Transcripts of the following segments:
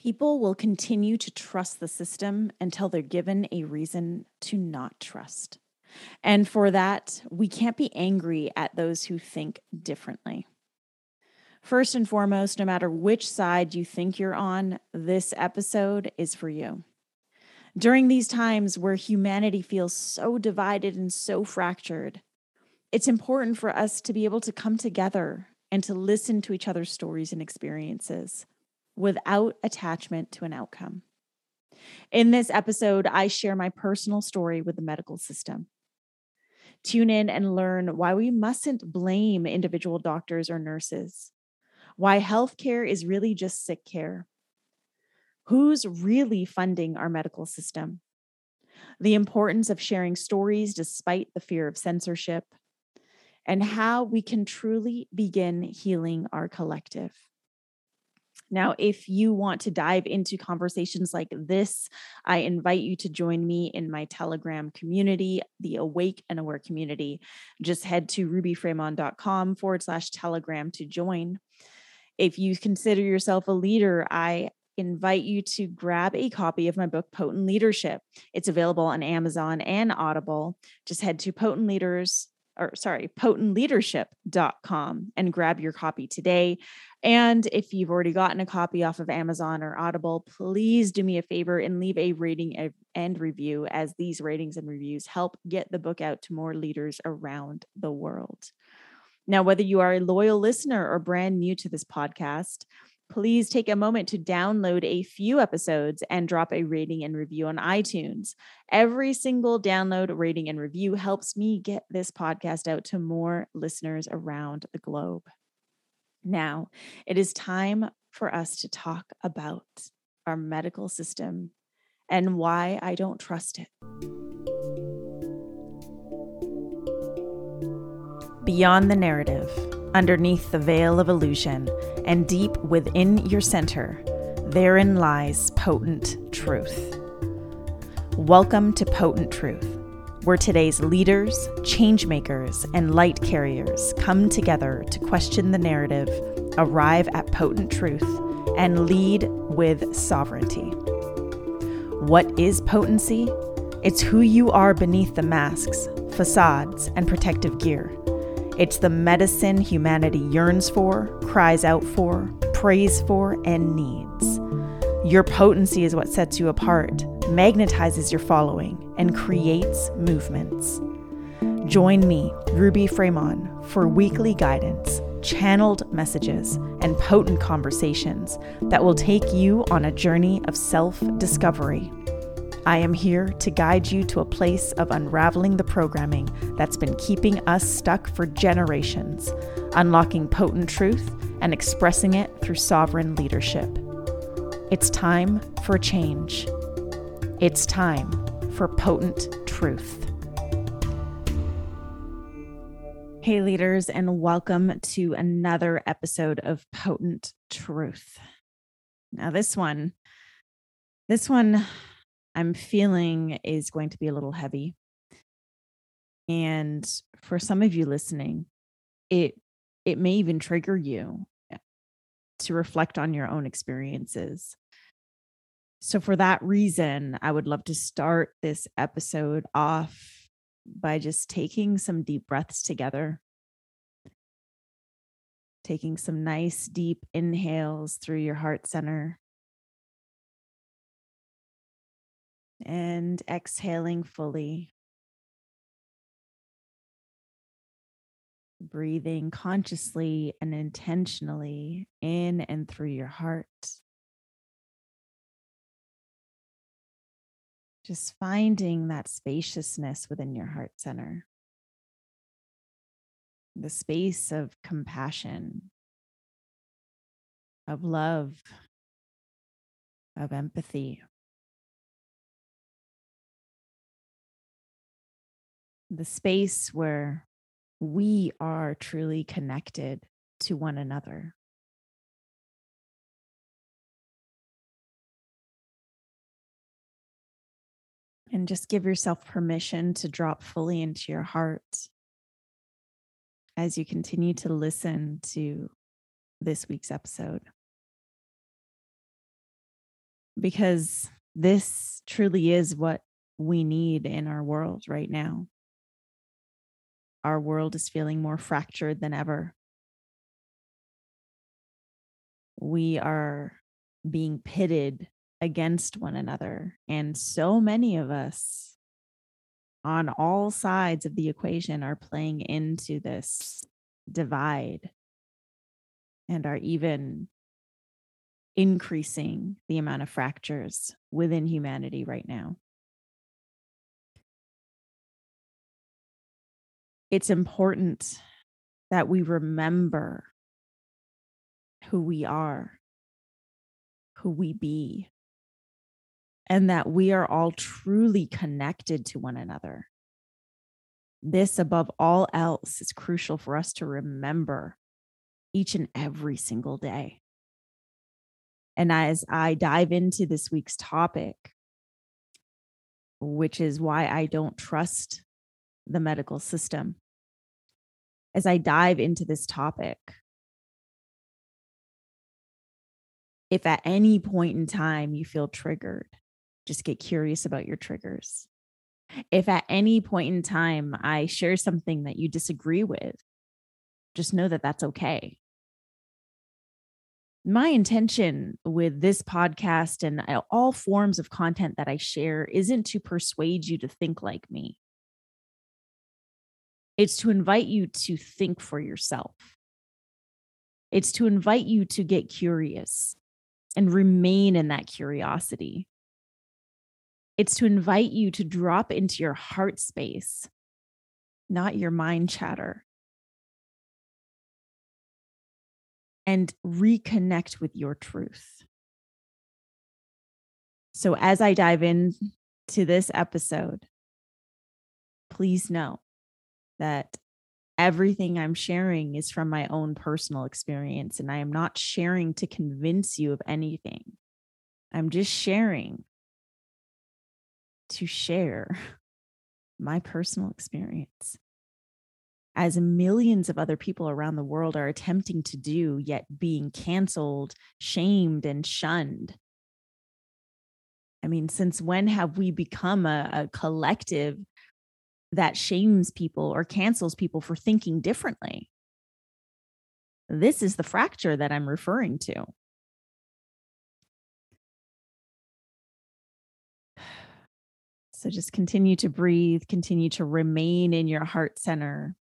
People will continue to trust the system until they're given a reason to not trust. And for that, we can't be angry at those who think differently. First and foremost, no matter which side you think you're on, this episode is for you. During these times where humanity feels so divided and so fractured, it's important for us to be able to come together and to listen to each other's stories and experiences without attachment to an outcome. In this episode, I share my personal story with the medical system. Tune in and learn why we mustn't blame individual doctors or nurses, why healthcare is really just sick care, who's really funding our medical system, the importance of sharing stories despite the fear of censorship, and how we can truly begin healing our collective. Now, if you want to dive into conversations like this, I invite you to join me in my Telegram community, the Awake and Aware community. Just head to rubyfreiman.com/telegram to join. If you consider yourself a leader, I invite you to grab a copy of my book, Potent Leadership. It's available on Amazon and Audible. Just head to potentleadership.com and grab your copy today. And if you've already gotten a copy off of Amazon or Audible, please do me a favor and leave a rating and review, as these ratings and reviews help get the book out to more leaders around the world. Now, whether you are a loyal listener or brand new to this podcast, please take a moment to download a few episodes and drop a rating and review on iTunes. Every single download, rating, and review helps me get this podcast out to more listeners around the globe. Now, it is time for us to talk about our medical system and why I don't trust it. Beyond the narrative, underneath the veil of illusion, and deep within your center, therein lies potent truth. Welcome to Potent Truth, where today's leaders, changemakers, and light carriers come together to question the narrative, arrive at potent truth, and lead with sovereignty. What is potency? It's who you are beneath the masks, facades, and protective gear. It's the medicine humanity yearns for, cries out for, prays for, and needs. Your potency is what sets you apart, magnetizes your following, and creates movements. Join me, Ruby Freiman, for weekly guidance, channeled messages, and potent conversations that will take you on a journey of self-discovery. I am here to guide you to a place of unraveling the programming that's been keeping us stuck for generations, unlocking potent truth and expressing it through sovereign leadership. It's time for change. It's time for potent truth. Hey leaders, and welcome to another episode of Potent Truth. Now this one I'm feeling is going to be a little heavy. And for some of you listening, it may even trigger you to reflect on your own experiences. So for that reason, I would love to start this episode off by just taking some deep breaths together, taking some nice deep inhales through your heart center, and exhaling fully, breathing consciously and intentionally in and through your heart. Just finding that spaciousness within your heart center, the space of compassion, of love, of empathy. The space where we are truly connected to one another. And just give yourself permission to drop fully into your heart as you continue to listen to this week's episode. because this truly is what we need in our world right now. Our world is feeling more fractured than ever. We are being pitted against one another. And so many of us on all sides of the equation are playing into this divide and are even increasing the amount of fractures within humanity right now. It's important that we remember who we are, who we be, and that we are all truly connected to one another. This, above all else, is crucial for us to remember each and every single day. And as I dive into this week's topic, which is why I don't trust the medical system, as I dive into this topic, if at any point in time you feel triggered, just get curious about your triggers. If at any point in time I share something that you disagree with, just know that that's okay. My intention with this podcast and all forms of content that I share isn't to persuade you to think like me. It's to invite you to think for yourself. It's to invite you to get curious and remain in that curiosity. It's to invite you to drop into your heart space, not your mind chatter, and reconnect with your truth. So as I dive into this episode, please know that everything I'm sharing is from my own personal experience, and I am not sharing to convince you of anything. I'm just sharing to share my personal experience, as millions of other people around the world are attempting to do, yet being canceled, shamed, and shunned. I mean, since when have we become a collective that shames people or cancels people for thinking differently? This is the fracture that I'm referring to. So just continue to breathe, continue to remain in your heart center,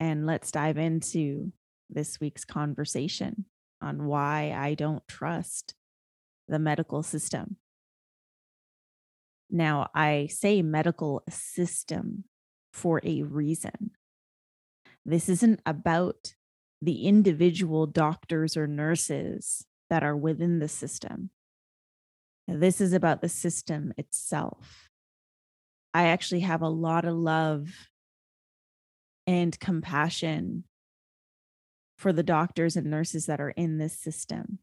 and let's dive into this week's conversation on why I don't trust the medical system. Now, I say medical system for a reason. This isn't about the individual doctors or nurses that are within the system. This is about the system itself. I actually have a lot of love and compassion for the doctors and nurses that are in this system.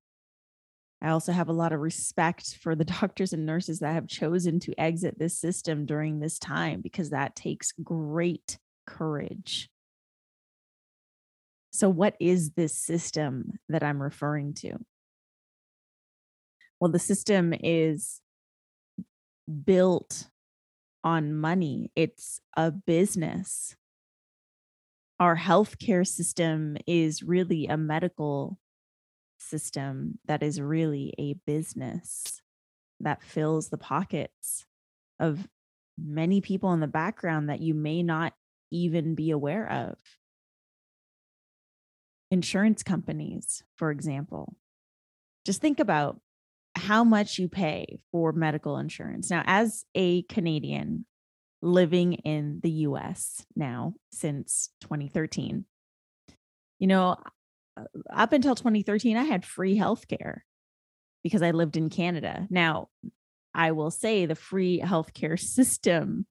I also have a lot of respect for the doctors and nurses that have chosen to exit this system during this time, because that takes great courage. So what is this system that I'm referring to? Well, the system is built on money. It's a business. Our healthcare system is really a medical system that is really a business that fills the pockets of many people in the background that you may not even be aware of. Insurance companies, for example. Just think about how much you pay for medical insurance. Now, as a Canadian living in the US now since 2013, up until 2013, I had free healthcare because I lived in Canada. Now, I will say the free healthcare system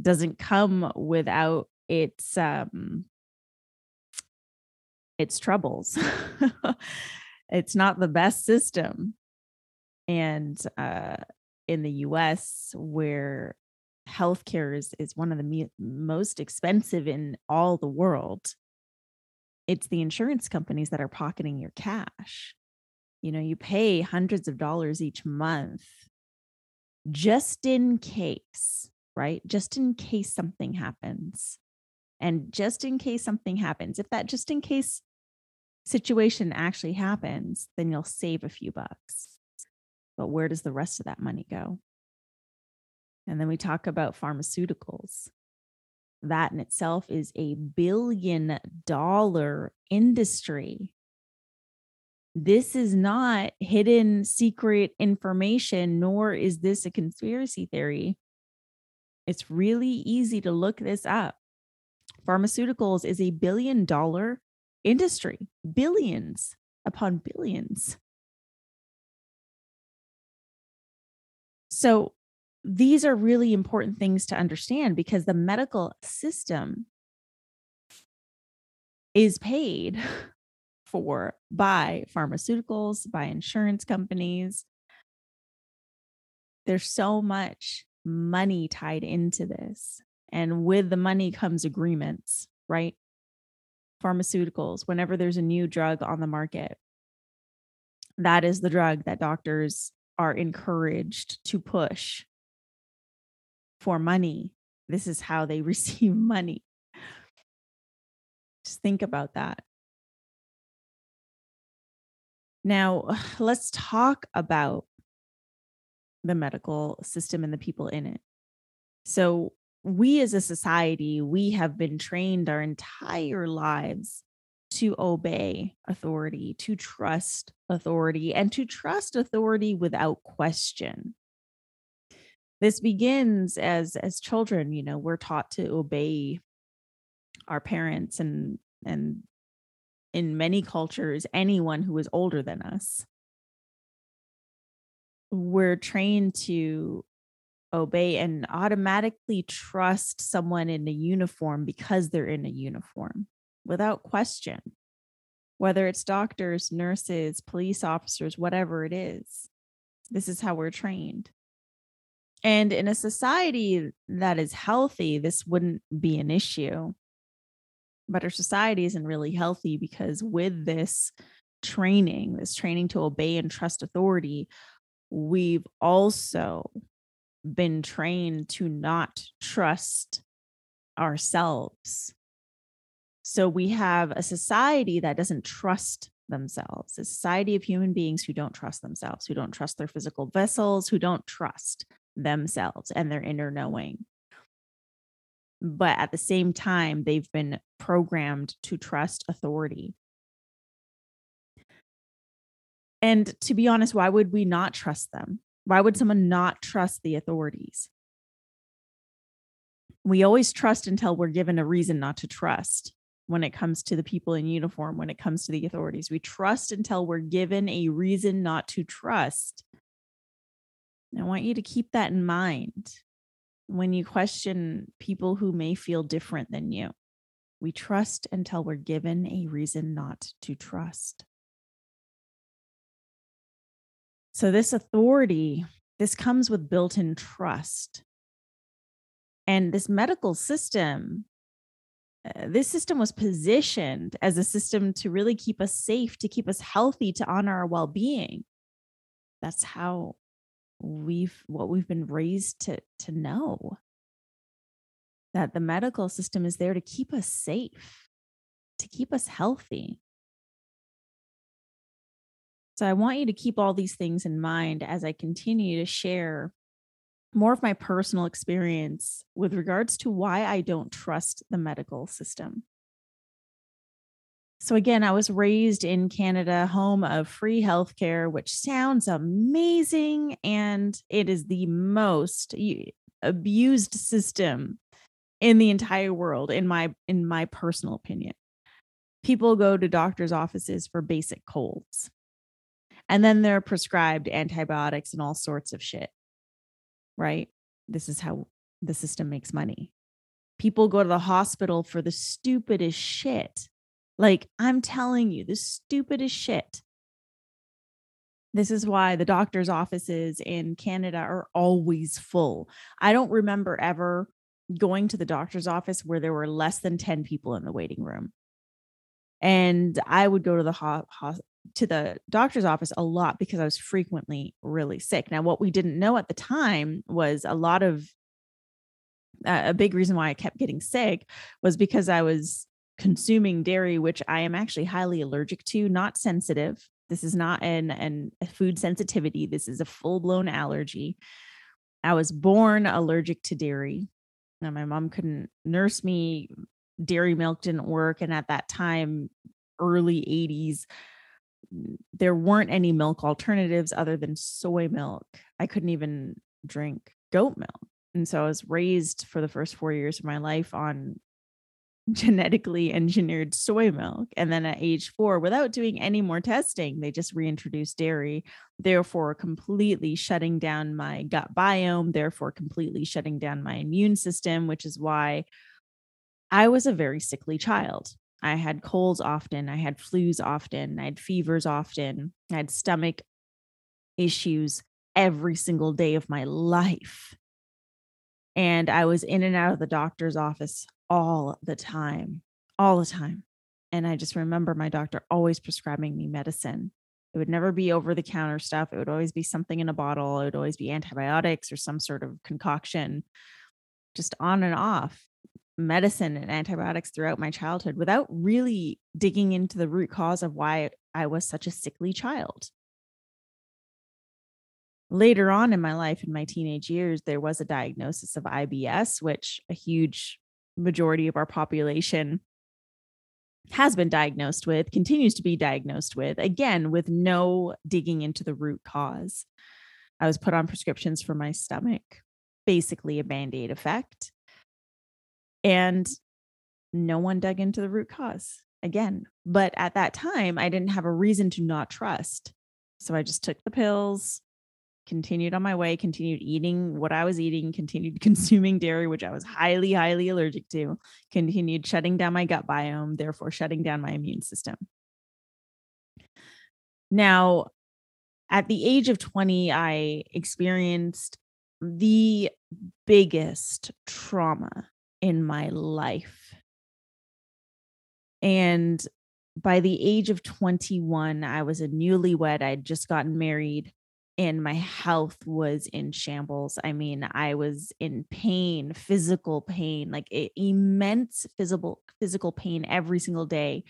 doesn't come without its troubles. It's not the best system. And in the US, where healthcare is one of the most expensive in all the world, it's the insurance companies that are pocketing your cash. You know, you pay hundreds of dollars each month just in case, right? Just in case something happens. And just in case something happens, if that just in case situation actually happens, then you'll save a few bucks. But where does the rest of that money go? And then we talk about pharmaceuticals. That in itself is a $1 billion industry. This is not hidden secret information, nor is this a conspiracy theory. It's really easy to look this up. Pharmaceuticals is a $1 billion industry, billions upon billions. So these are really important things to understand because the medical system is paid for by pharmaceuticals, by insurance companies. There's so much money tied into this. And with the money comes agreements, right? Pharmaceuticals, whenever there's a new drug on the market, that is the drug that doctors are encouraged to push for money. This is how they receive money. Just think about that. Now, let's talk about the medical system and the people in it. So we as a society, we have been trained our entire lives to obey authority, to trust authority, and to trust authority without question. This begins as children. You know, we're taught to obey our parents and in many cultures, anyone who is older than us. We're trained to obey and automatically trust someone in a uniform because they're in a uniform without question, whether it's doctors, nurses, police officers, whatever it is. This is how we're trained. And in a society that is healthy, this wouldn't be an issue. But our society isn't really healthy because with this training to obey and trust authority, we've also been trained to not trust ourselves. So we have a society that doesn't trust themselves, a society of human beings who don't trust themselves, who don't trust their physical vessels, who don't trust themselves and their inner knowing. But at the same time, they've been programmed to trust authority. And to be honest, why would we not trust them? Why would someone not trust the authorities? We always trust until we're given a reason not to trust. When it comes to the people in uniform, when it comes to the authorities, we trust until we're given a reason not to trust. And I want you to keep that in mind when you question people who may feel different than you. We trust until we're given a reason not to trust. So this authority, this comes with built-in trust. And this medical system, this system was positioned as a system to really keep us safe, to keep us healthy, to honor our well-being. That's how what we've been raised to know, that the medical system is there to keep us safe, to keep us healthy. So I want you to keep all these things in mind as I continue to share more of my personal experience with regards to why I don't trust the medical system. So again, I was raised in Canada, home of free healthcare, which sounds amazing, and it is the most abused system in the entire world, in my personal opinion. People go to doctors' offices for basic colds. And then they're prescribed antibiotics and all sorts of shit, right? This is how the system makes money. People go to the hospital for the stupidest shit. Like, I'm telling you, the stupidest shit. This is why the doctor's offices in Canada are always full. I don't remember ever going to the doctor's office where there were less than 10 people in the waiting room. And I would go to the to the doctor's office a lot because I was frequently really sick. Now, what we didn't know at the time was a big reason why I kept getting sick was because I was consuming dairy, which I am actually highly allergic to, not sensitive. This is not a food sensitivity. This is a full-blown allergy. I was born allergic to dairy. Now, my mom couldn't nurse me. Dairy milk didn't work. And at that time, early 80s, there weren't any milk alternatives other than soy milk. I couldn't even drink goat milk. And so I was raised for the first 4 years of my life on genetically engineered soy milk. And then at age 4, without doing any more testing, they just reintroduced dairy, therefore completely shutting down my gut biome, therefore completely shutting down my immune system, which is why I was a very sickly child. I had colds often, I had flus often, I had fevers often, I had stomach issues every single day of my life. And I was in and out of the doctor's office all the time. And I just remember my doctor always prescribing me medicine. It would never be over-the-counter stuff. It would always be something in a bottle. It would always be antibiotics or some sort of concoction, just on and off. Medicine and antibiotics throughout my childhood without really digging into the root cause of why I was such a sickly child. Later on in my life, in my teenage years, there was a diagnosis of IBS, which a huge majority of our population has been diagnosed with, continues to be diagnosed with, again, with no digging into the root cause. I was put on prescriptions for my stomach, basically a Band-Aid effect. And no one dug into the root cause again. But at that time, I didn't have a reason to not trust. So I just took the pills, continued on my way, continued eating what I was eating, continued consuming dairy, which I was highly, highly allergic to, continued shutting down my gut biome, therefore shutting down my immune system. Now, at the age of 20, I experienced the biggest trauma in my life. And by the age of 21, I was a newlywed. I'd just gotten married and my health was in shambles. I mean, I was in pain, physical pain, like immense physical pain every single day.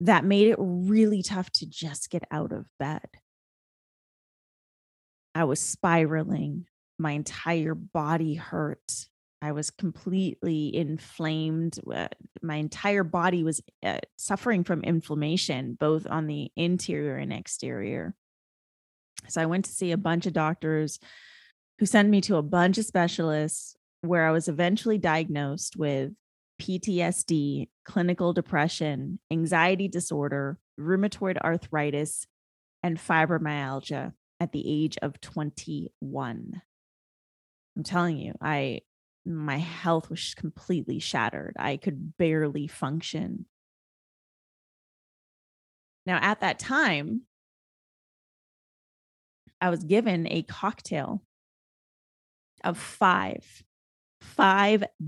That made it really tough to just get out of bed. I was spiraling. My entire body hurt. I was completely inflamed. My entire body was suffering from inflammation, both on the interior and exterior. So I went to see a bunch of doctors who sent me to a bunch of specialists where I was eventually diagnosed with PTSD, clinical depression, anxiety disorder, rheumatoid arthritis, and fibromyalgia at the age of 21. I'm telling you, my health was completely shattered. I could barely function. Now, at that time, I was given a cocktail of five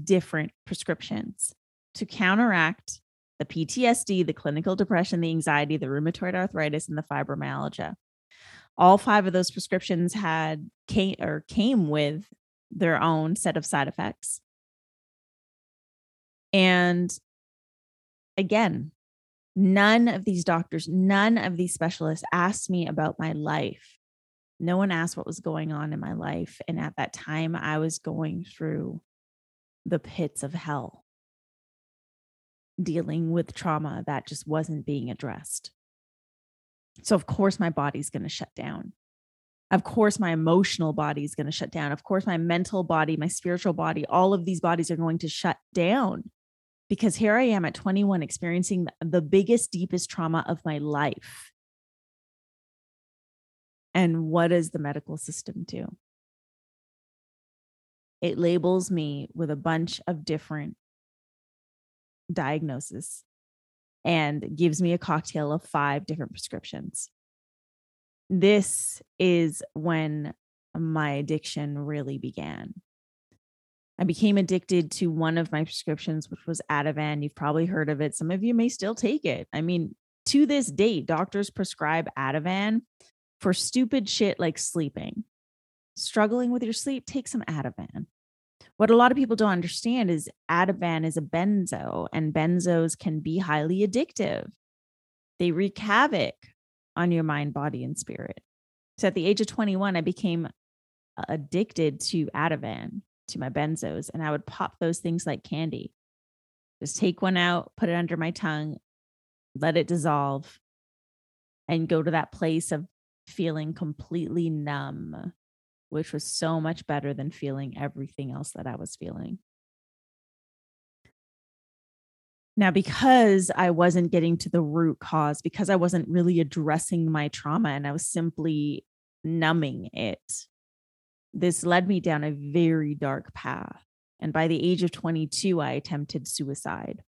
different prescriptions to counteract the PTSD, the clinical depression, the anxiety, the rheumatoid arthritis, and the fibromyalgia. All 5 of those prescriptions came with their own set of side effects. And again, none of these doctors, none of these specialists asked me about my life. No one asked what was going on in my life. And at that time, I was going through the pits of hell, dealing with trauma that just wasn't being addressed. So of course, my body's going to shut down. Of course, my emotional body is going to shut down. Of course, my mental body, my spiritual body, all of these bodies are going to shut down because here I am at 21 experiencing the biggest, deepest trauma of my life. And what does the medical system do? It labels me with a bunch of different diagnoses and gives me a cocktail of 5 different prescriptions. This is when my addiction really began. I became addicted to one of my prescriptions, which was Ativan. You've probably heard of it. Some of you may still take it. I mean, To this day, doctors prescribe Ativan for stupid shit like sleeping. Struggling with your sleep, take some Ativan. What a lot of people don't understand is Ativan is a benzo, and benzos can be highly addictive. They wreak havoc on your mind, body, and spirit. So at the age of 21, I became addicted to Ativan, to my benzos, and I would pop those things like candy. Just take one out, put it under my tongue, let it dissolve, and go to that place of feeling completely numb, which was so much better than feeling everything else that I was feeling. Now, because I wasn't getting to the root cause, because I wasn't really addressing my trauma and I was simply numbing it, this led me down a very dark path. And by the age of 22, I attempted suicide.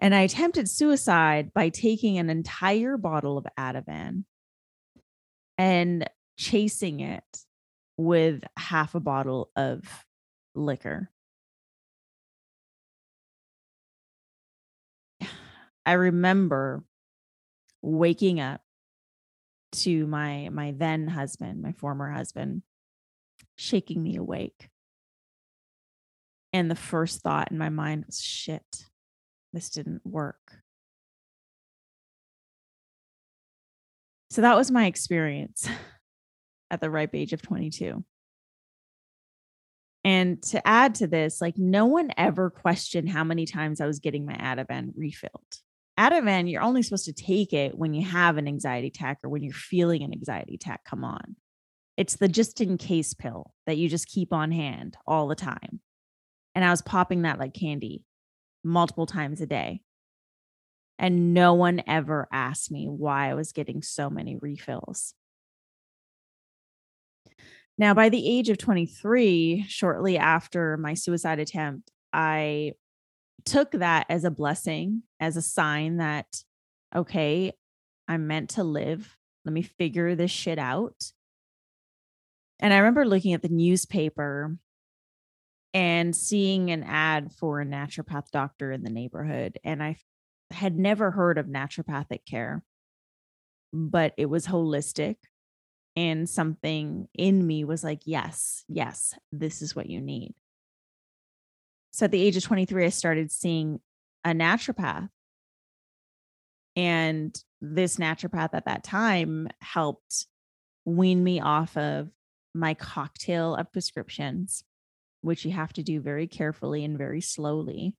And I attempted suicide by taking an entire bottle of Ativan and chasing it with half a bottle of liquor. I remember waking up to my then husband, my former husband, shaking me awake. And the first thought in my mind was, shit, this didn't work. So that was my experience at the ripe age of 22. And to add to this, like, no one ever questioned how many times I was getting my Ativan refilled. Ativan, you're only supposed to take it when you have an anxiety attack or when you're feeling an anxiety attack come on. It's the just in case pill that you just keep on hand all the time. And I was popping that like candy multiple times a day. And no one ever asked me why I was getting so many refills. Now, by the age of 23, shortly after my suicide attempt, I took that as a blessing, as a sign that, okay, I'm meant to live. Let me figure this shit out. And I remember looking at the newspaper and seeing an ad for a naturopath doctor in the neighborhood. And I had never heard of naturopathic care, but it was holistic. And something in me was like, yes, this is what you need. So at the age of 23, I started seeing a naturopath. And this naturopath at that time helped wean me off of my cocktail of prescriptions, which you have to do very carefully and very slowly,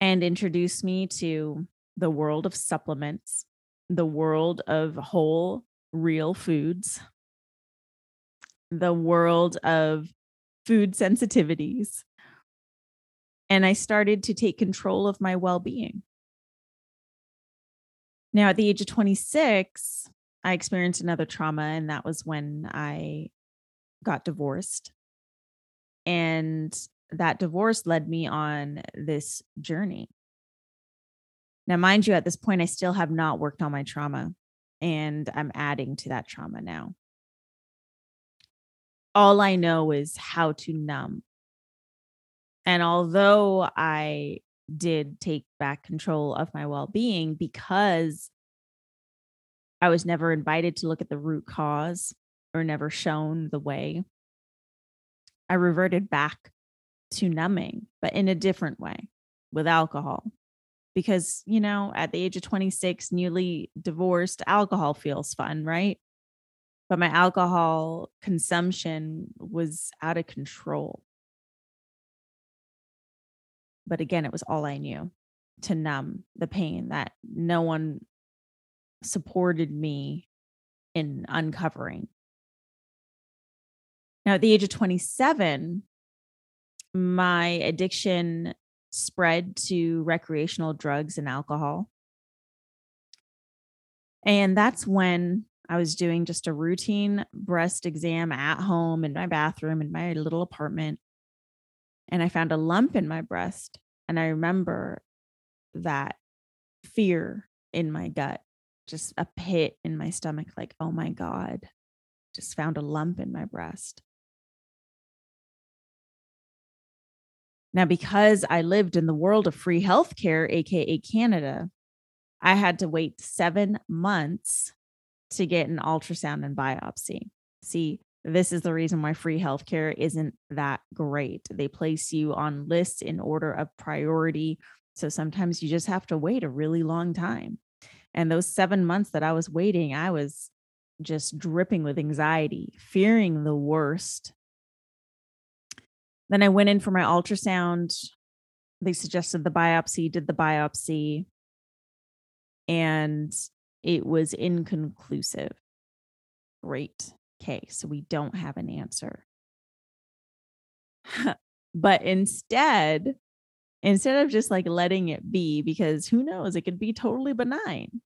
and introduce me to the world of supplements, the world of whole, real foods, the world of food sensitivities. And I started to take control of my well-being. Now, at the age of 26, I experienced another trauma, and that was when I got divorced. And that divorce led me on this journey. Now, mind you, at this point, I still have not worked on my trauma, and I'm adding to that trauma now. All I know is how to numb. And although I did take back control of my well-being, because I was never invited to look at the root cause or never shown the way, I reverted back to numbing, but in a different way, with alcohol. Because, you know, at the age of 26, newly divorced, alcohol feels fun, right? But my alcohol consumption was out of control. But again, it was all I knew to numb the pain that no one supported me in uncovering. Now, at the age of 27, my addiction spread to recreational drugs and alcohol. And that's when I was doing just a routine breast exam at home in my bathroom in my little apartment. And I found a lump in my breast. And I remember that fear in my gut, just a pit in my stomach, like, oh my God, just found a lump in my breast. Now, because I lived in the world of free healthcare, aka Canada, I had to wait 7 months to get an ultrasound and biopsy. See, this is the reason why free healthcare isn't that great. They place you on lists in order of priority. So sometimes you just have to wait a really long time. And those 7 months that I was waiting, I was just dripping with anxiety, fearing the worst. Then I went in for my ultrasound. They suggested the biopsy, did the biopsy, and it was inconclusive. Great. Okay, so we don't have an answer. But instead of just like letting it be, because who knows, it could be totally benign,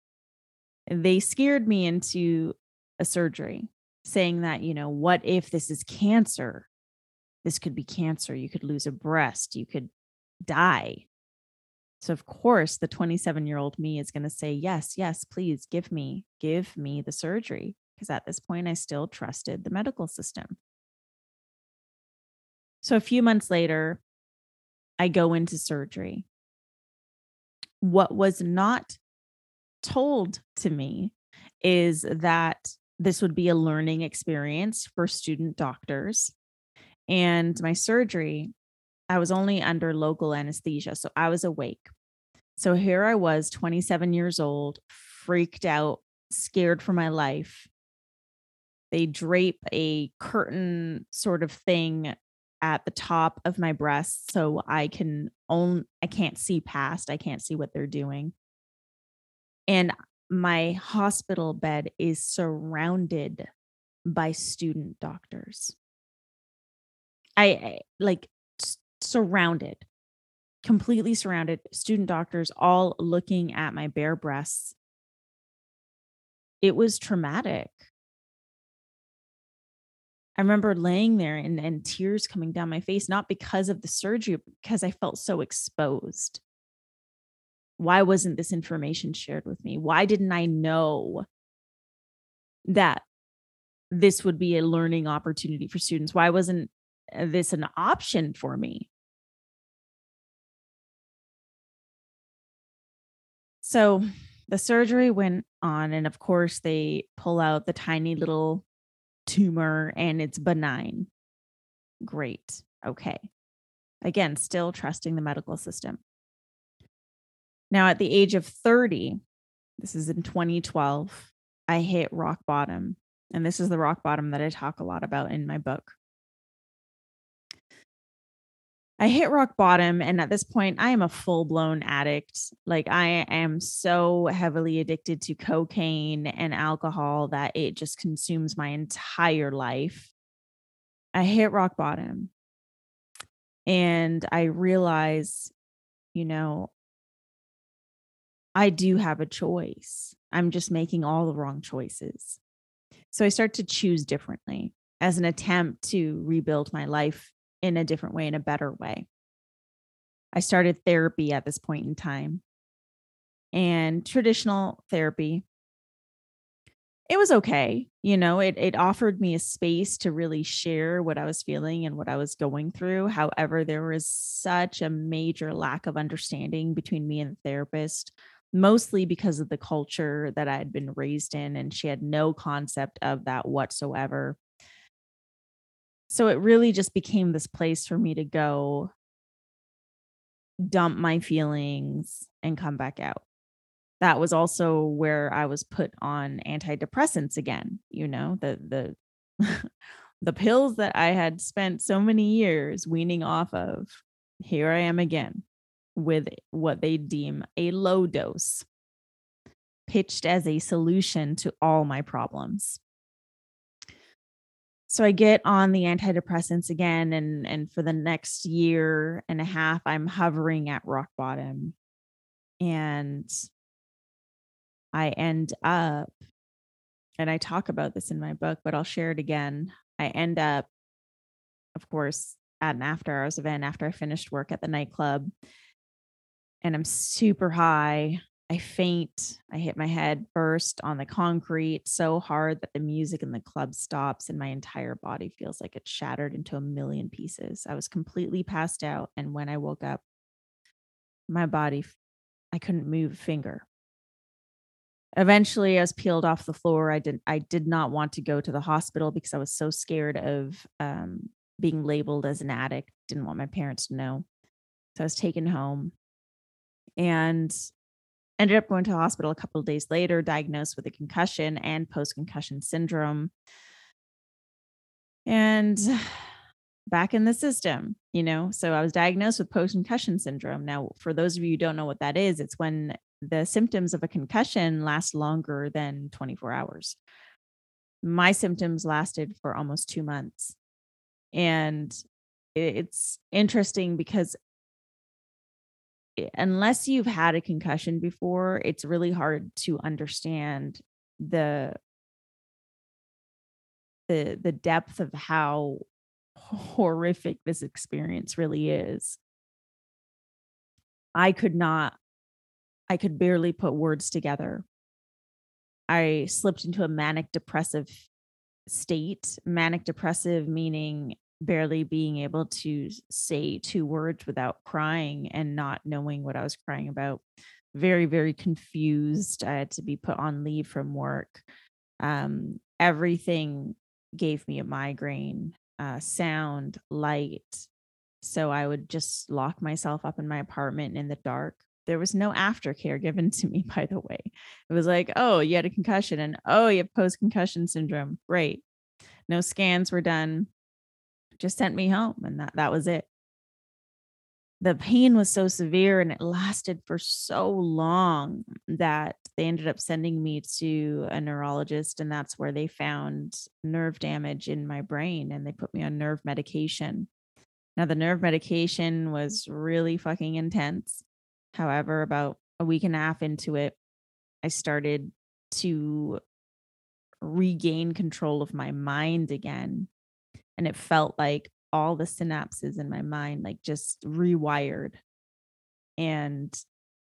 they scared me into a surgery, saying that, you know, what if this is cancer? This could be cancer. You could lose a breast. You could die. So of course, the 27-year-old me is going to say, yes, please give me the surgery. Because at this point, I still trusted the medical system. So a few months later, I go into surgery. What was not told to me is that this would be a learning experience for student doctors. And my surgery, I was only under local anesthesia, so I was awake. So here I was, 27 years old, freaked out, scared for my life. They drape a curtain sort of thing at the top of my breast so I can't see past. I can't see what they're doing. And my hospital bed is surrounded by student doctors. I like surrounded, completely surrounded, student doctors all looking at my bare breasts. It was traumatic. I remember laying there and tears coming down my face, not because of the surgery, but because I felt so exposed. Why wasn't this information shared with me? Why didn't I know that this would be a learning opportunity for students? Why wasn't this an option for me? So the surgery went on, and of course they pull out the tiny little tumor and it's benign. Great. Okay. Again, still trusting the medical system. Now at the age of 30, this is in 2012, I hit rock bottom. And this is the rock bottom that I talk a lot about in my book. I hit rock bottom. And at this point, I am a full-blown addict. Like, I am so heavily addicted to cocaine and alcohol that it just consumes my entire life. I hit rock bottom. And I realize, you know, I do have a choice. I'm just making all the wrong choices. So I start to choose differently as an attempt to rebuild my life in a different way, in a better way. I started therapy at this point in time, and traditional therapy, it was okay. You know, it offered me a space to really share what I was feeling and what I was going through. However, there was such a major lack of understanding between me and the therapist, mostly because of the culture that I had been raised in, and she had no concept of that whatsoever. So it really just became this place for me to go dump my feelings and come back out. That was also where I was put on antidepressants again, you know, the pills that I had spent so many years weaning off of. Here I am again with what they deem a low dose, pitched as a solution to all my problems. So I get on the antidepressants again, and for the next year and a half, I'm hovering at rock bottom, and I end up, and I talk about this in my book, but I'll share it again. I end up, of course, at an after hours event after I finished work at the nightclub, and I'm super high. I faint. I hit my head first on the concrete so hard that the music in the club stops and my entire body feels like it's shattered into a million pieces. I was completely passed out. And when I woke up, my body, I couldn't move a finger. Eventually I was peeled off the floor. I did not want to go to the hospital because I was so scared of being labeled as an addict. Didn't want my parents to know. So I was taken home and ended up going to the hospital a couple of days later, diagnosed with a concussion and post-concussion syndrome. And back in the system, you know, so I was diagnosed with post-concussion syndrome. Now, for those of you who don't know what that is, it's when the symptoms of a concussion last longer than 24 hours. My symptoms lasted for almost 2 months. And it's interesting because unless you've had a concussion before, it's really hard to understand the depth of how horrific this experience really is. I could barely put words together. I slipped into a manic depressive state. Manic depressive meaning barely being able to say two words without crying and not knowing what I was crying about. Very, very confused. I had to be put on leave from work. Everything gave me a migraine, sound, light. So I would just lock myself up in my apartment in the dark. There was no aftercare given to me, by the way. It was like, oh, you had a concussion and oh, you have post-concussion syndrome. Great. No scans were done. Just sent me home. And that was it. The pain was so severe and it lasted for so long that they ended up sending me to a neurologist. And that's where they found nerve damage in my brain. And they put me on nerve medication. Now, the nerve medication was really fucking intense. However, about a week and a half into it, I started to regain control of my mind again. And it felt like all the synapses in my mind, like just rewired. And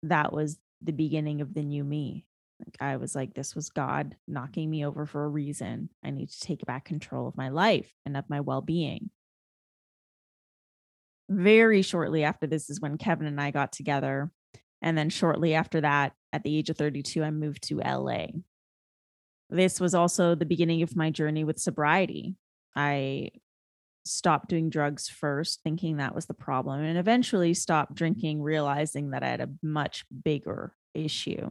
that was the beginning of the new me. Like I was like, this was God knocking me over for a reason. I need to take back control of my life and of my well-being. Very shortly after this is when Kevin and I got together. And then shortly after that, at the age of 32, I moved to LA. This was also the beginning of my journey with sobriety. I stopped doing drugs first, thinking that was the problem, and eventually stopped drinking, realizing that I had a much bigger issue.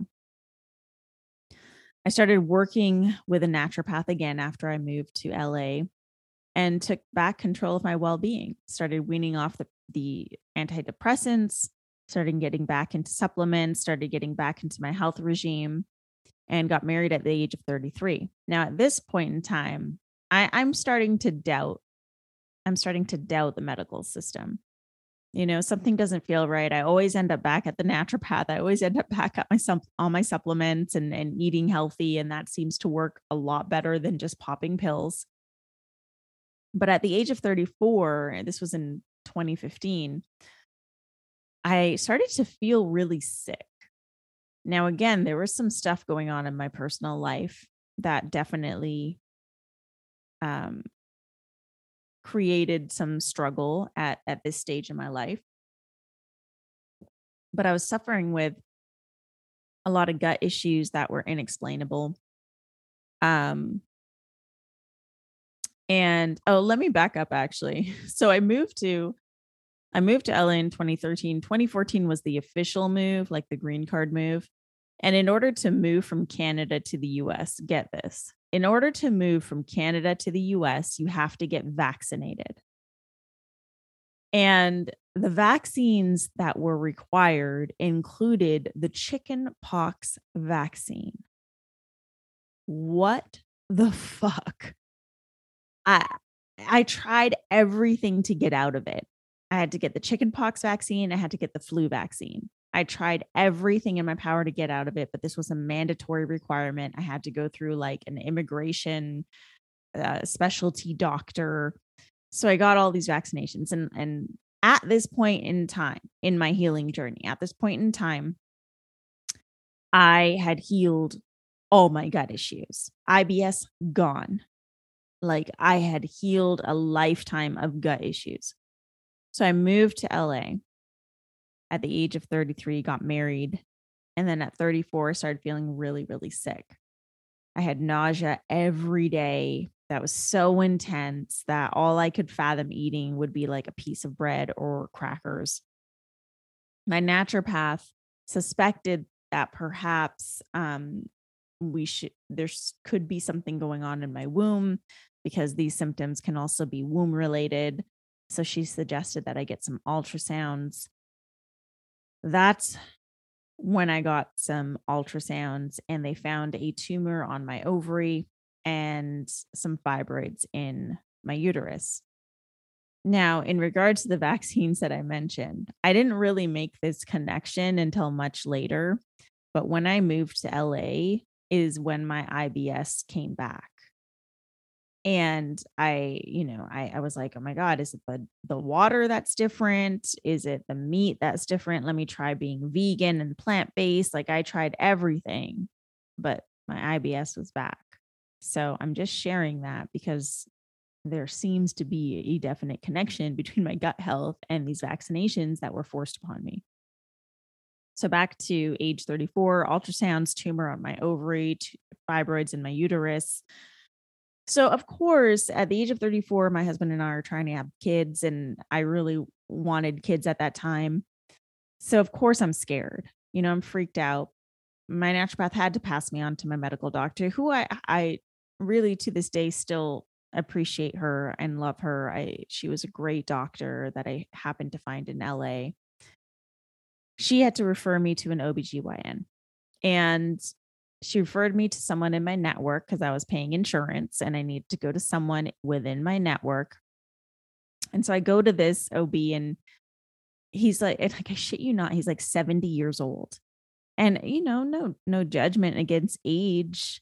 I started working with a naturopath again after I moved to LA and took back control of my well-being, started weaning off the antidepressants, started getting back into supplements, started getting back into my health regime, and got married at the age of 33. Now, at this point in time, I'm starting to doubt the medical system. You know, something doesn't feel right. I always end up back at the naturopath. I always end up back at all my supplements and eating healthy. And that seems to work a lot better than just popping pills. But at the age of 34, and this was in 2015, I started to feel really sick. Now, again, there was some stuff going on in my personal life that definitely created some struggle at this stage in my life. But I was suffering with a lot of gut issues that were inexplainable. Let me back up actually. So I moved to LA in 2013. 2014 was the official move, like the green card move. And in order to move from Canada to the US, get this. In order to move from Canada to the US, you have to get vaccinated. And the vaccines that were required included the chickenpox vaccine. What the fuck? I tried everything to get out of it. I had to get the chickenpox vaccine. I had to get the flu vaccine. I tried everything in my power to get out of it, but this was a mandatory requirement. I had to go through like an immigration specialty doctor. So I got all these vaccinations. And at this point in time in my healing journey, I had healed all my gut issues. IBS gone. Like I had healed a lifetime of gut issues. So I moved to LA at the age of 33, got married. And then at 34, I started feeling really, really sick. I had nausea every day that was so intense that all I could fathom eating would be like a piece of bread or crackers. My naturopath suspected that perhaps there could be something going on in my womb because these symptoms can also be womb related. So she suggested that I get some ultrasounds. That's when I got some ultrasounds and they found a tumor on my ovary and some fibroids in my uterus. Now, in regards to the vaccines that I mentioned, I didn't really make this connection until much later, but when I moved to LA is when my IBS came back. And I was like, oh my God, is it the water that's different? Is it the meat that's different? Let me try being vegan and plant-based. Like I tried everything, but my IBS was back. So I'm just sharing that because there seems to be a definite connection between my gut health and these vaccinations that were forced upon me. So back to age 34, ultrasounds, tumor on my ovary, fibroids in my uterus. So of course, at the age of 34, my husband and I are trying to have kids and I really wanted kids at that time. So of course I'm scared, I'm freaked out. My naturopath had to pass me on to my medical doctor, who I really to this day still appreciate her and love her. She was a great doctor that I happened to find in LA. She had to refer me to an OBGYN and she referred me to someone in my network because I was paying insurance and I needed to go to someone within my network. And so I go to this OB and he's like, I shit you not, he's like 70 years old. And, no judgment against age.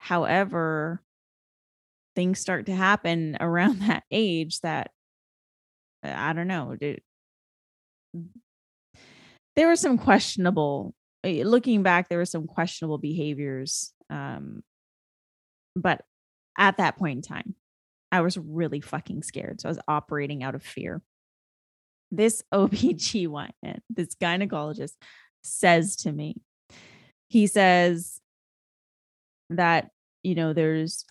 However, things start to happen around that age that, I don't know, dude. There were some questionable, looking back, there were some questionable behaviors. But at that point in time, I was really fucking scared. So I was operating out of fear. This OBGYN, this gynecologist, says to me, he says that,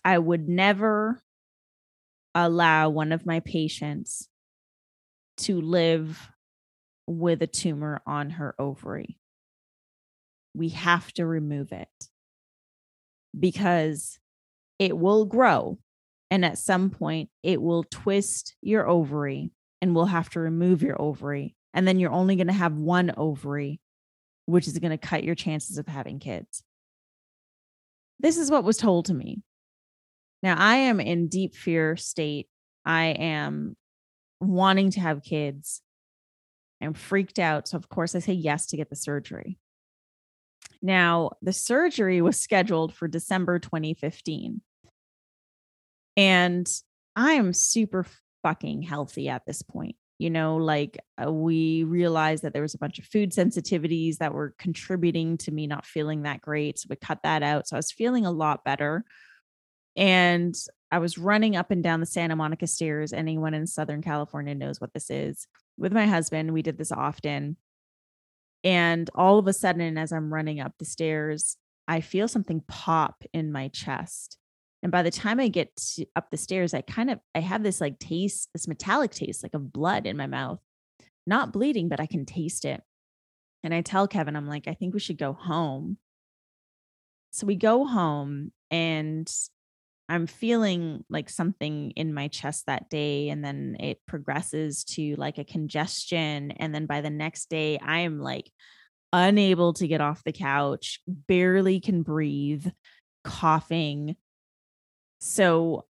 I would never allow one of my patients to live with a tumor on her ovary. We have to remove it because it will grow. And at some point it will twist your ovary and we'll have to remove your ovary. And then you're only going to have one ovary, which is going to cut your chances of having kids. This is what was told to me. Now I am in deep fear state. I am wanting to have kids. I'm freaked out. So of course I say yes to get the surgery. Now the surgery was scheduled for December, 2015. And I am super fucking healthy at this point. We realized that there was a bunch of food sensitivities that were contributing to me not feeling that great. So we cut that out. So I was feeling a lot better. And I was running up and down the Santa Monica stairs. Anyone in Southern California knows what this is. With my husband, we did this often. And all of a sudden, as I'm running up the stairs, I feel something pop in my chest. And by the time I get up the stairs, I have this like taste, this metallic taste, like of blood in my mouth, not bleeding, but I can taste it. And I tell Kevin, I'm like, I think we should go home. So we go home and I'm feeling like something in my chest that day. And then it progresses to like a congestion. And then by the next day, I am like unable to get off the couch, barely can breathe, coughing. So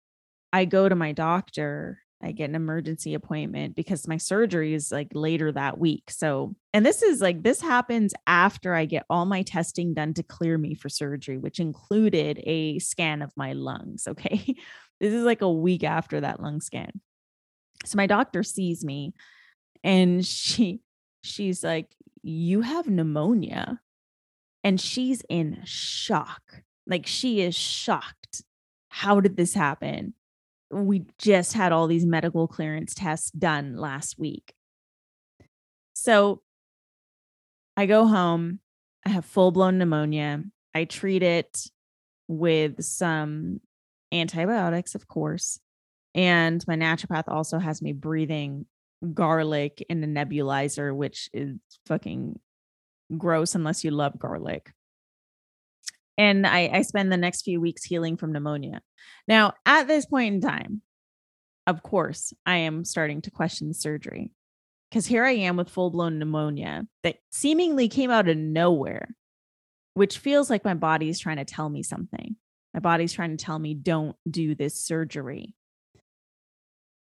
I go to my doctor, I get an emergency appointment because my surgery is like later that week. So, and this happens after I get all my testing done to clear me for surgery, which included a scan of my lungs. Okay. This is like a week after that lung scan. So my doctor sees me and she's like, you have pneumonia. And she's in shock. Like, she is shocked. How did this happen? We just had all these medical clearance tests done last week. So I go home. I have full-blown pneumonia. I treat it with some antibiotics, of course. And my naturopath also has me breathing garlic in a nebulizer, which is fucking gross unless you love garlic. And I spend the next few weeks healing from pneumonia. Now, at this point in time, of course, I am starting to question the surgery, because here I am with full-blown pneumonia that seemingly came out of nowhere, which feels like my body's trying to tell me something. My body's trying to tell me, don't do this surgery.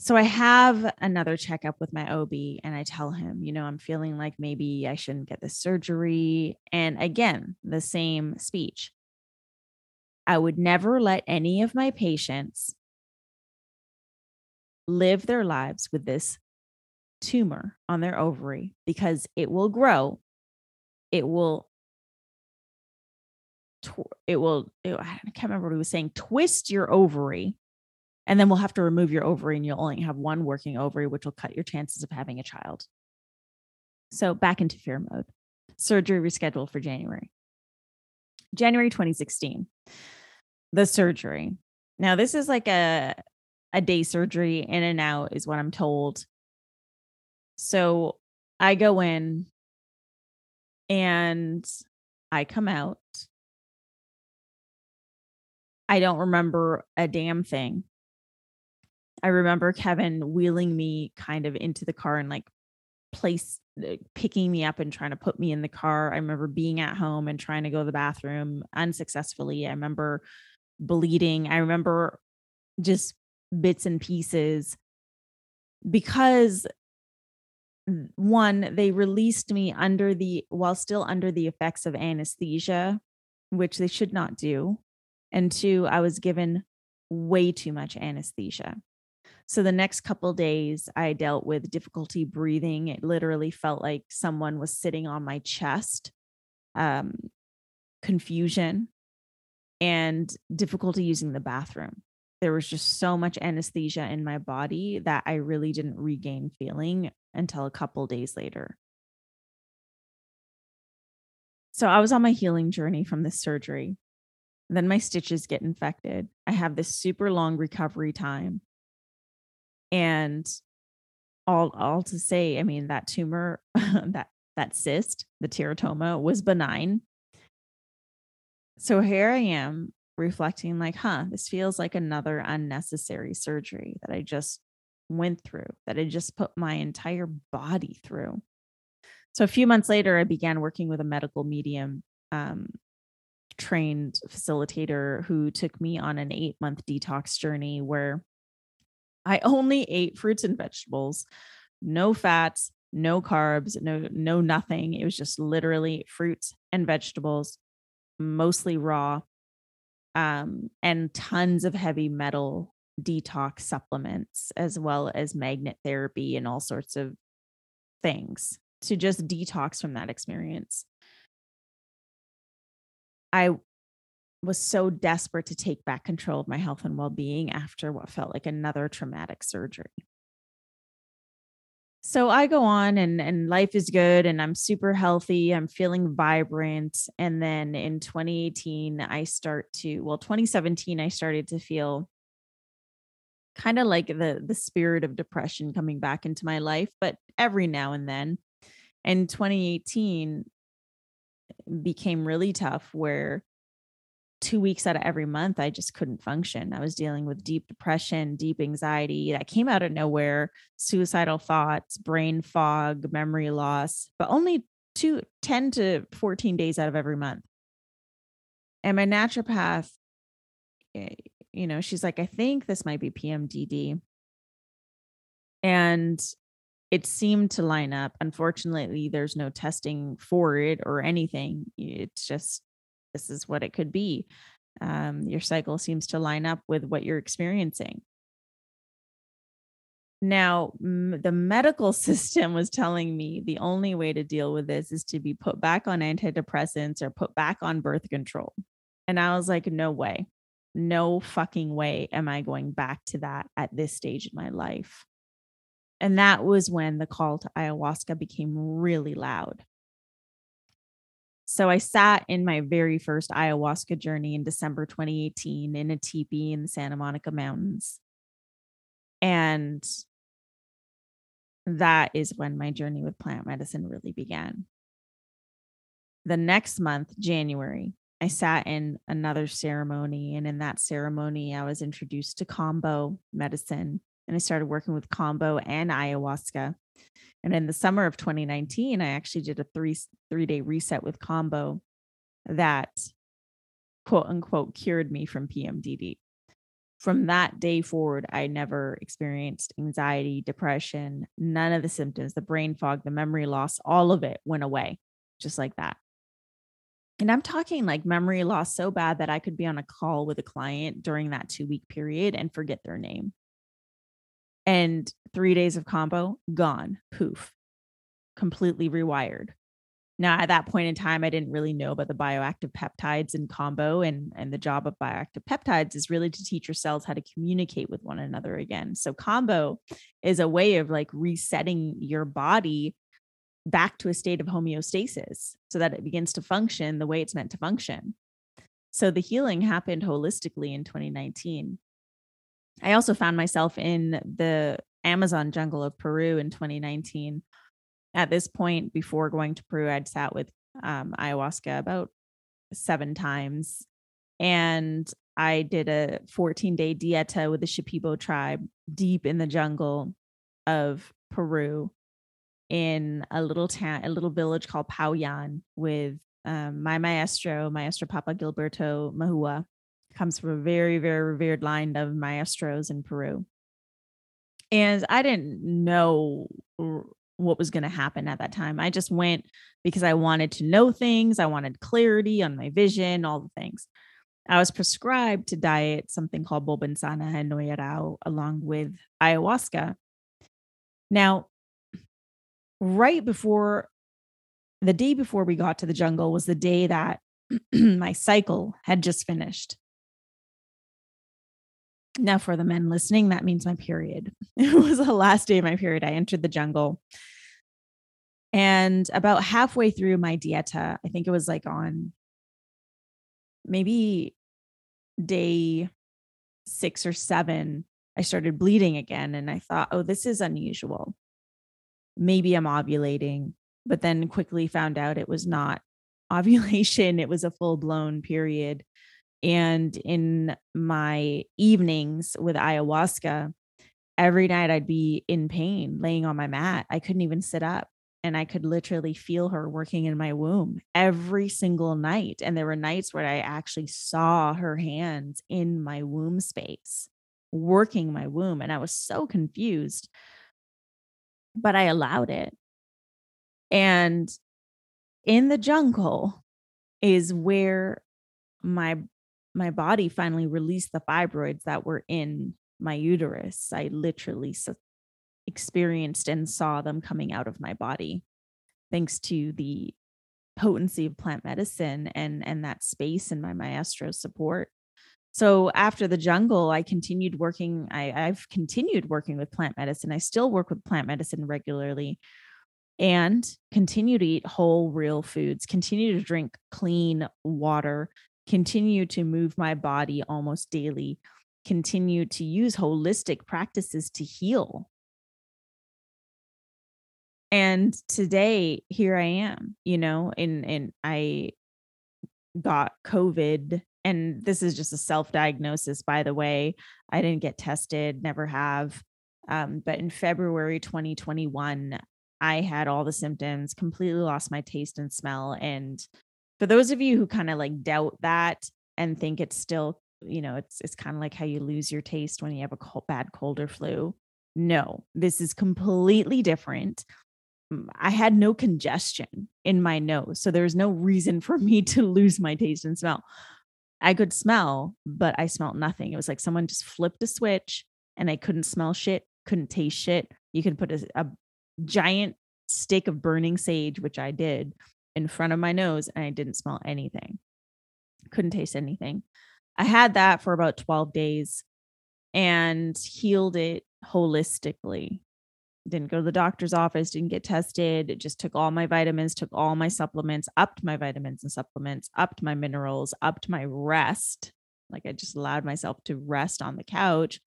So I have another checkup with my OB, and I tell him, you know, I'm feeling like maybe I shouldn't get this surgery. And again, the same speech. I would never let any of my patients live their lives with this tumor on their ovary, because it will grow. It will, I can't remember what he was saying, twist your ovary. And then we'll have to remove your ovary, and you'll only have one working ovary, which will cut your chances of having a child. So back into fear mode. Surgery rescheduled for January 2016. The surgery. Now, this is like a day surgery, in and out is what I'm told. So I go in and I come out. I don't remember a damn thing. I remember Kevin wheeling me kind of into the car and picking me up and trying to put me in the car. I remember being at home and trying to go to the bathroom unsuccessfully. I remember bleeding. I remember just bits and pieces, because one, they released me while still under the effects of anesthesia, which they should not do. And two, I was given way too much anesthesia. So the next couple of days, I dealt with difficulty breathing. It literally felt like someone was sitting on my chest, confusion, and difficulty using the bathroom. There was just so much anesthesia in my body that I really didn't regain feeling until a couple of days later. So I was on my healing journey from this surgery. Then my stitches get infected. I have this super long recovery time. And all to say, I mean, that tumor, that cyst, the teratoma, was benign. So here I am reflecting like, this feels like another unnecessary surgery that I just went through, that I just put my entire body through. So a few months later, I began working with a medical medium, trained facilitator, who took me on an 8-month detox journey where I only ate fruits and vegetables, no fats, no carbs, no nothing. It was just literally fruits and vegetables, mostly raw, and tons of heavy metal detox supplements, as well as magnet therapy and all sorts of things to just detox from that experience. I was so desperate to take back control of my health and well-being after what felt like another traumatic surgery. So I go on and life is good, and I'm super healthy. I'm feeling vibrant. And then in 2017, I started to feel kind of like the spirit of depression coming back into my life, but every now and then. And 2018 became really tough, where 2 weeks out of every month, I just couldn't function. I was dealing with deep depression, deep anxiety that came out of nowhere, suicidal thoughts, brain fog, memory loss, but only 10 to 14 days out of every month. And my naturopath, you know, she's like, I think this might be PMDD. And it seemed to line up. Unfortunately, there's no testing for it or anything. It's just, this is what it could be. Your cycle seems to line up with what you're experiencing. Now, the medical system was telling me the only way to deal with this is to be put back on antidepressants or put back on birth control. And I was like, no way, no fucking way am I going back to that at this stage in my life. And that was when the call to ayahuasca became really loud. So I sat in my very first ayahuasca journey in December 2018 in a teepee in the Santa Monica Mountains. And that is when my journey with plant medicine really began. The next month, January, I sat in another ceremony. And in that ceremony, I was introduced to combo medicine. And I started working with combo and ayahuasca. And in the summer of 2019, I actually did a three-day reset with combo that, quote unquote, cured me from PMDD. From that day forward, I never experienced anxiety, depression, none of the symptoms, the brain fog, the memory loss, all of it went away just like that. And I'm talking like memory loss so bad that I could be on a call with a client during that 2-week period and forget their name. And 3 days of combo, gone, poof, completely rewired. Now, at that point in time, I didn't really know about the bioactive peptides in combo. And the job of bioactive peptides is really to teach your cells how to communicate with one another again. So combo is a way of like resetting your body back to a state of homeostasis so that it begins to function the way it's meant to function. So the healing happened holistically in 2019. I also found myself in the Amazon jungle of Peru in 2019. At this point, before going to Peru, I'd sat with ayahuasca about 7 times. And I did a 14-day dieta with the Shipibo tribe deep in the jungle of Peru in a little town, a little village called Pauyan with my maestro Papa Gilberto Mahua. Comes from a very, very revered line of maestros in Peru. And I didn't know what was going to happen at that time. I just went because I wanted to know things. I wanted clarity on my vision, all the things. I was prescribed to diet something called Bobensana and Noyarao along with ayahuasca. Now, the day before we got to the jungle was the day that my cycle had just finished. Now, for the men listening, that means my period. It was the last day of my period. I entered the jungle. And about halfway through my dieta, I think it was like on maybe day 6 or 7, I started bleeding again. And I thought, oh, this is unusual. Maybe I'm ovulating, but then quickly found out it was not ovulation. It was a full-blown period. And in my evenings with ayahuasca, every night I'd be in pain, laying on my mat. I couldn't even sit up, and I could literally feel her working in my womb every single night. And there were nights where I actually saw her hands in my womb space, working my womb. And I was so confused, but I allowed it. And in the jungle is where my body finally released the fibroids that were in my uterus. I literally experienced and saw them coming out of my body, thanks to the potency of plant medicine and that space and my maestro's support. So after the jungle, I continued working. I've continued working with plant medicine. I still work with plant medicine regularly and continue to eat whole, real foods, continue to drink clean water, continue to move my body almost daily, continue to use holistic practices to heal. And today, here I am, and I got COVID, and this is just a self-diagnosis, by the way. I didn't get tested, never have. But in February 2021, I had all the symptoms, completely lost my taste and smell. And for those of you who kind of like doubt that and think it's still, it's kind of like how you lose your taste when you have a bad cold or flu. No, this is completely different. I had no congestion in my nose, so there was no reason for me to lose my taste and smell. I could smell, but I smelled nothing. It was like someone just flipped a switch and I couldn't smell shit couldn't taste shit. You can put a giant stick of burning sage, which I did, in front of my nose, and I didn't smell anything. Couldn't taste anything. I had that for about 12 days and healed it holistically. Didn't go to the doctor's office, didn't get tested. It just took all my vitamins, took all my supplements, upped my vitamins and supplements, upped my minerals, upped my rest. Like I just allowed myself to rest on the couch,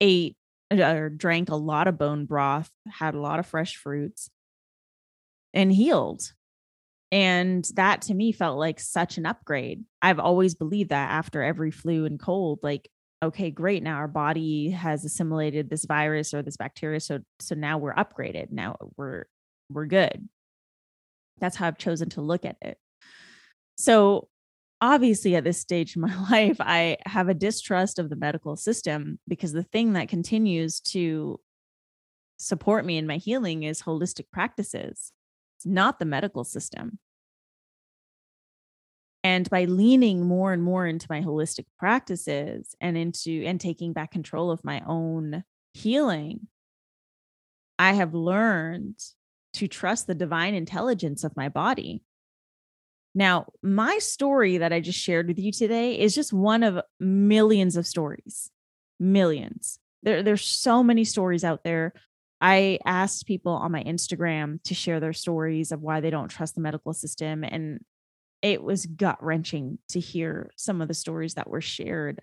ate or drank a lot of bone broth, had a lot of fresh fruits, and healed. And that to me felt like such an upgrade. I've always believed that after every flu and cold, like, okay, great. Now our body has assimilated this virus or this bacteria. So now we're upgraded. Now we're good. That's how I've chosen to look at it. So obviously at this stage in my life, I have a distrust of the medical system, because the thing that continues to support me in my healing is holistic practices. It's not the medical system. And by leaning more and more into my holistic practices and taking back control of my own healing, I have learned to trust the divine intelligence of my body. Now, my story that I just shared with you today is just one of millions of stories. Millions. There's so many stories out there. I asked people on my Instagram to share their stories of why they don't trust the medical system, and it was gut-wrenching to hear some of the stories that were shared.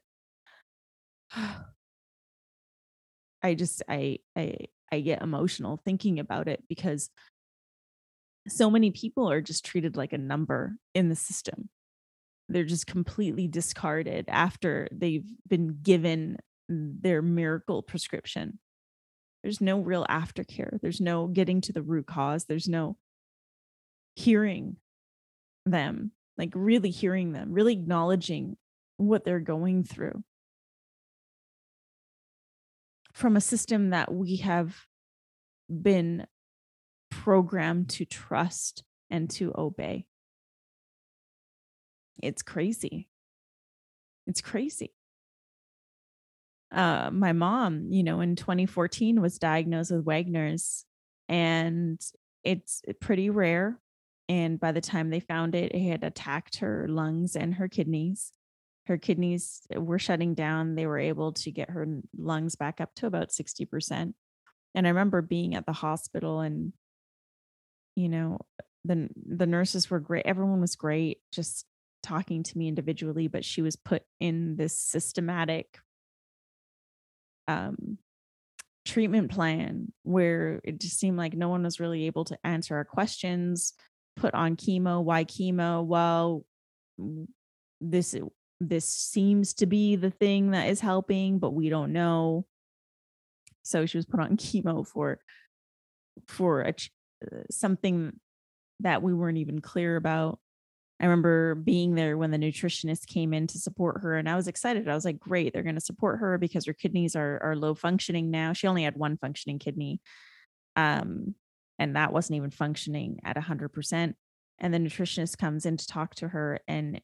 I get emotional thinking about it, because so many people are just treated like a number in the system. They're just completely discarded after they've been given their miracle prescription. There's no real aftercare. There's no getting to the root cause. There's no hearing them, like really hearing them, really acknowledging what they're going through, from a system that we have been programmed to trust and to obey. It's crazy. It's crazy. My mom, in 2014 was diagnosed with Wegener's, and it's pretty rare. And by the time they found it, it had attacked her lungs and her kidneys. Her kidneys were shutting down. They were able to get her lungs back up to about 60%. And I remember being at the hospital, and, the nurses were great. Everyone was great, just talking to me individually, but she was put in this systematic treatment plan where it just seemed like no one was really able to answer our questions. Put on chemo. Why chemo? Well, this seems to be the thing that is helping, but we don't know. So she was put on chemo for something that we weren't even clear about. I remember being there when the nutritionist came in to support her, and I was excited. I was like, great, they're going to support her because her kidneys are low functioning now. She only had one functioning kidney. And that wasn't even functioning at 100%. And the nutritionist comes in to talk to her and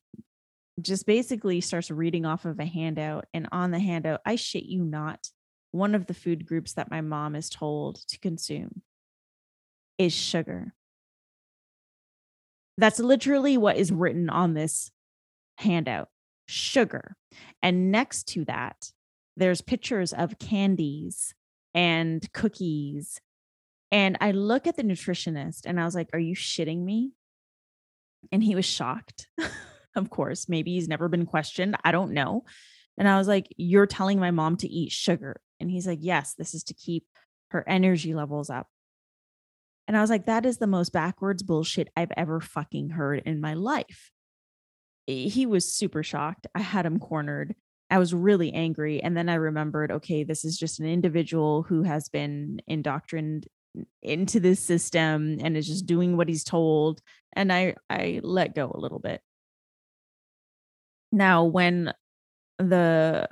just basically starts reading off of a handout. And on the handout, I shit you not, one of the food groups that my mom is told to consume is sugar. That's literally what is written on this handout, sugar. And next to that, there's pictures of candies and cookies. And I look at the nutritionist and I was like, are you shitting me? And he was shocked. Of course, maybe he's never been questioned. I don't know. And I was like, you're telling my mom to eat sugar? And he's like, yes, this is to keep her energy levels up. And I was like, that is the most backwards bullshit I've ever fucking heard in my life. He was super shocked. I had him cornered. I was really angry. And then I remembered, okay, this is just an individual who has been indoctrinated into this system and is just doing what he's told. And I let go a little bit. Now, when the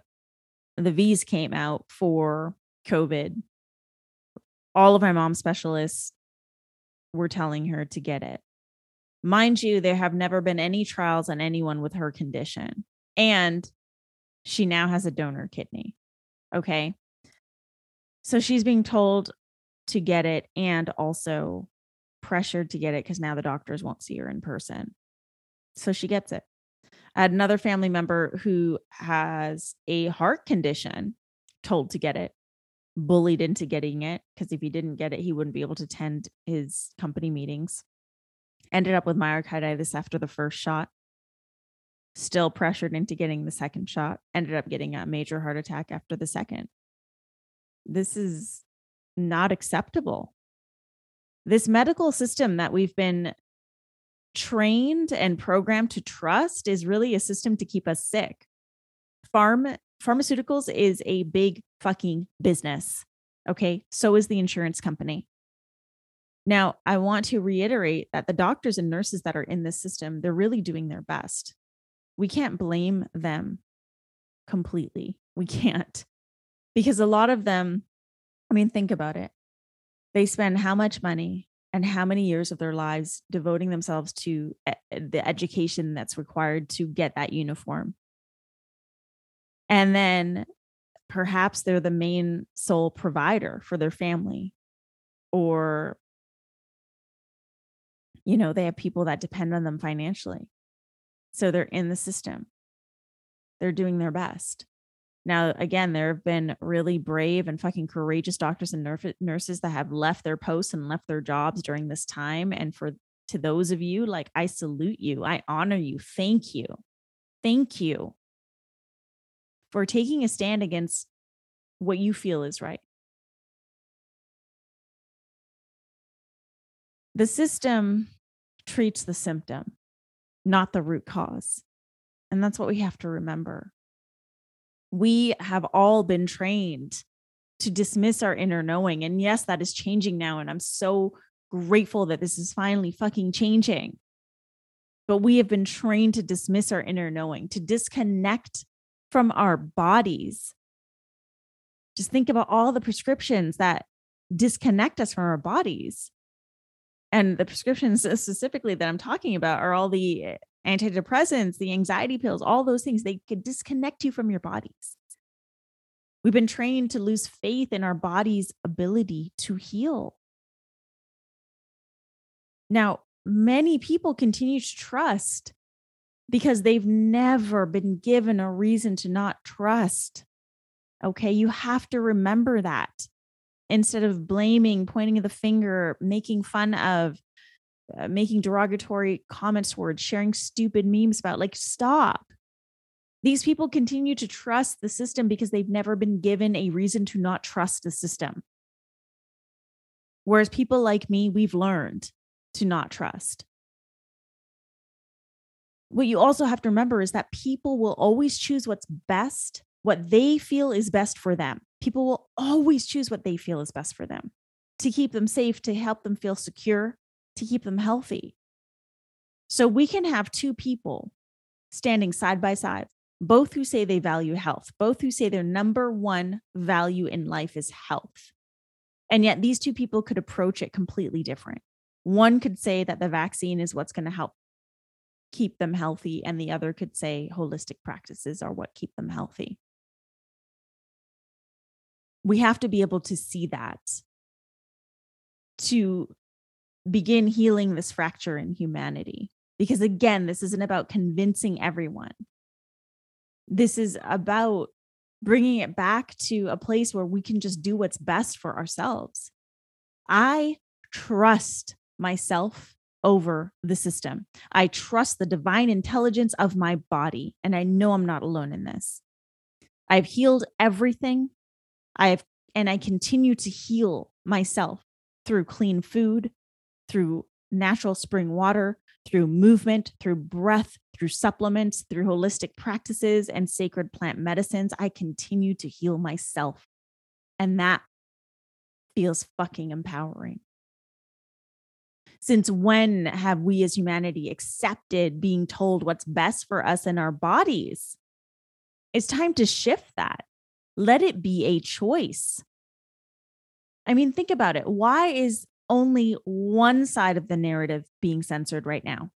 V's came out for COVID, all of my mom's specialists were telling her to get it. Mind you, there have never been any trials on anyone with her condition. And she now has a donor kidney. Okay. So she's being told to get it and also pressured to get it because now the doctors won't see her in person. So she gets it. I had another family member who has a heart condition, told to get it, bullied into getting it, because if he didn't get it, he wouldn't be able to attend his company meetings. Ended up with myocarditis after the first shot, still pressured into getting the second shot, ended up getting a major heart attack after the second. This is not acceptable. This medical system that we've been trained and programmed to trust is really a system to keep us sick. Pharmaceuticals is a big fucking business. Okay. So is the insurance company. Now, I want to reiterate that the doctors and nurses that are in this system, they're really doing their best. We can't blame them completely. We can't, because a lot of them, I mean, think about it. They spend how much money and how many years of their lives devoting themselves to the education that's required to get that uniform. And then perhaps they're the main sole provider for their family, or, you know, they have people that depend on them financially. So they're in the system. They're doing their best. Now, again, there have been really brave and fucking courageous doctors and nurses that have left their posts and left their jobs during this time. And to those of you, like, I salute you. I honor you. Thank you. Thank you for taking a stand against what you feel is right. The system treats the symptom, not the root cause. And that's what we have to remember. We have all been trained to dismiss our inner knowing. And yes, that is changing now. And I'm so grateful that this is finally fucking changing. But we have been trained to dismiss our inner knowing, to disconnect from our bodies. Just think about all the prescriptions that disconnect us from our bodies. And the prescriptions specifically that I'm talking about are all the antidepressants, the anxiety pills, all those things. They could disconnect you from your bodies. We've been trained to lose faith in our body's ability to heal. Now, many people continue to trust because they've never been given a reason to not trust. Okay, you have to remember that. Instead of blaming, pointing the finger, making fun of, making derogatory comments towards, sharing stupid memes about, like, stop. These people continue to trust the system because they've never been given a reason to not trust the system. Whereas people like me, we've learned to not trust. What you also have to remember is that people will always choose what's best, what they feel is best for them. People will always choose what they feel is best for them, to keep them safe, to help them feel secure, to keep them healthy. So we can have two people standing side by side, both who say they value health, both who say their number one value in life is health. And yet these two people could approach it completely different. One could say that the vaccine is what's going to help keep them healthy, and the other could say holistic practices are what keep them healthy. We have to be able to see that to begin healing this fracture in humanity. Because again, this isn't about convincing everyone. This is about bringing it back to a place where we can just do what's best for ourselves. I trust myself over the system. I trust the divine intelligence of my body. And I know I'm not alone in this. I've healed everything. I continue to heal myself through clean food, through natural spring water, through movement, through breath, through supplements, through holistic practices and sacred plant medicines. I continue to heal myself. And that feels fucking empowering. Since when have we as humanity accepted being told what's best for us and our bodies? It's time to shift that. Let it be a choice. I mean, think about it. Why is only one side of the narrative being censored right now?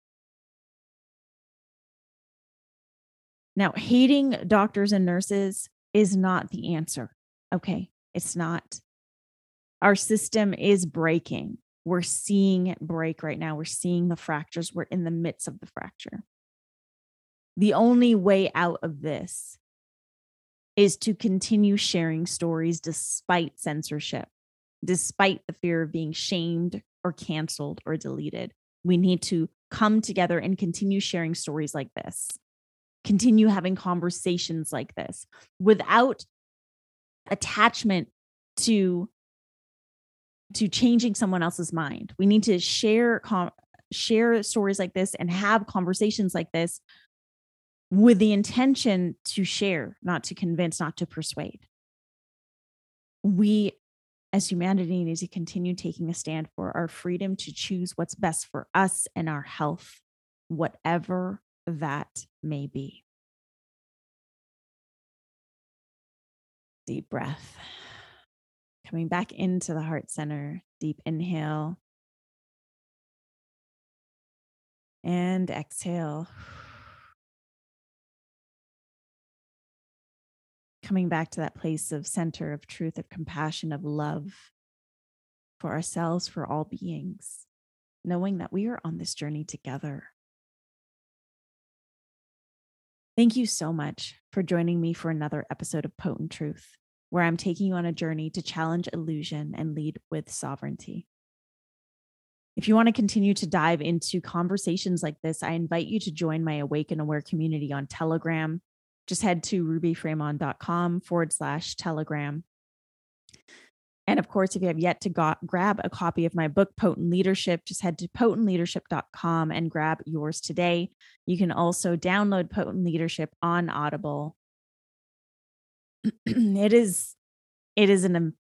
Now, hating doctors and nurses is not the answer. Okay. It's not. Our system is breaking. We're seeing it break right now. We're seeing the fractures. We're in the midst of the fracture. The only way out of this is to continue sharing stories despite censorship, despite the fear of being shamed or canceled or deleted. We need to come together and continue sharing stories like this, continue having conversations like this without attachment to changing someone else's mind. We need to share stories like this and have conversations like this with the intention to share, not to convince, not to persuade. We, as humanity, need to continue taking a stand for our freedom to choose what's best for us and our health, whatever that may be. Deep breath. Coming back into the heart center. Deep inhale. And exhale. Coming back to that place of center, of truth, of compassion, of love for ourselves, for all beings, knowing that we are on this journey together. Thank you so much for joining me for another episode of Potent Truth, where I'm taking you on a journey to challenge illusion and lead with sovereignty. If you want to continue to dive into conversations like this, I invite you to join my Awake and Aware community on Telegram. Just head to rubyfreiman.com/telegram. And of course, if you have yet to grab a copy of my book, Potent Leadership, just head to potentleadership.com and grab yours today. You can also download Potent Leadership on Audible. It is an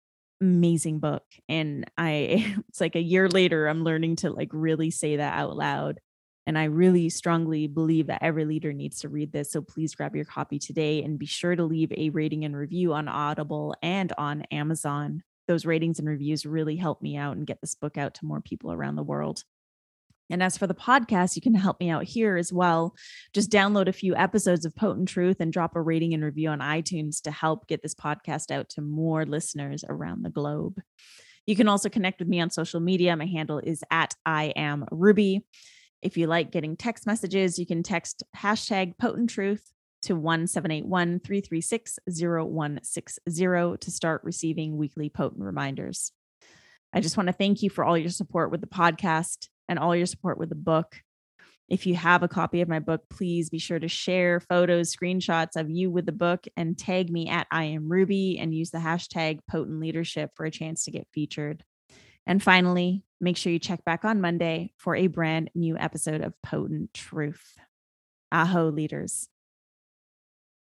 amazing book. And it's like a year later, I'm learning to like really say that out loud. And I really strongly believe that every leader needs to read this. So please grab your copy today and be sure to leave a rating and review on Audible and on Amazon. Those ratings and reviews really help me out and get this book out to more people around the world. And as for the podcast, you can help me out here as well. Just download a few episodes of Potent Truth and drop a rating and review on iTunes to help get this podcast out to more listeners around the globe. You can also connect with me on social media. My handle is @IamRuby. If you like getting text messages, you can text #PotentTruth to 1-781-336-0160 to start receiving weekly potent reminders. I just want to thank you for all your support with the podcast and all your support with the book. If you have a copy of my book, please be sure to share photos, screenshots of you with the book and tag me @IamRuby and use the #PotentLeadership for a chance to get featured. And finally, make sure you check back on Monday for a brand new episode of Potent Truth. Aho, leaders.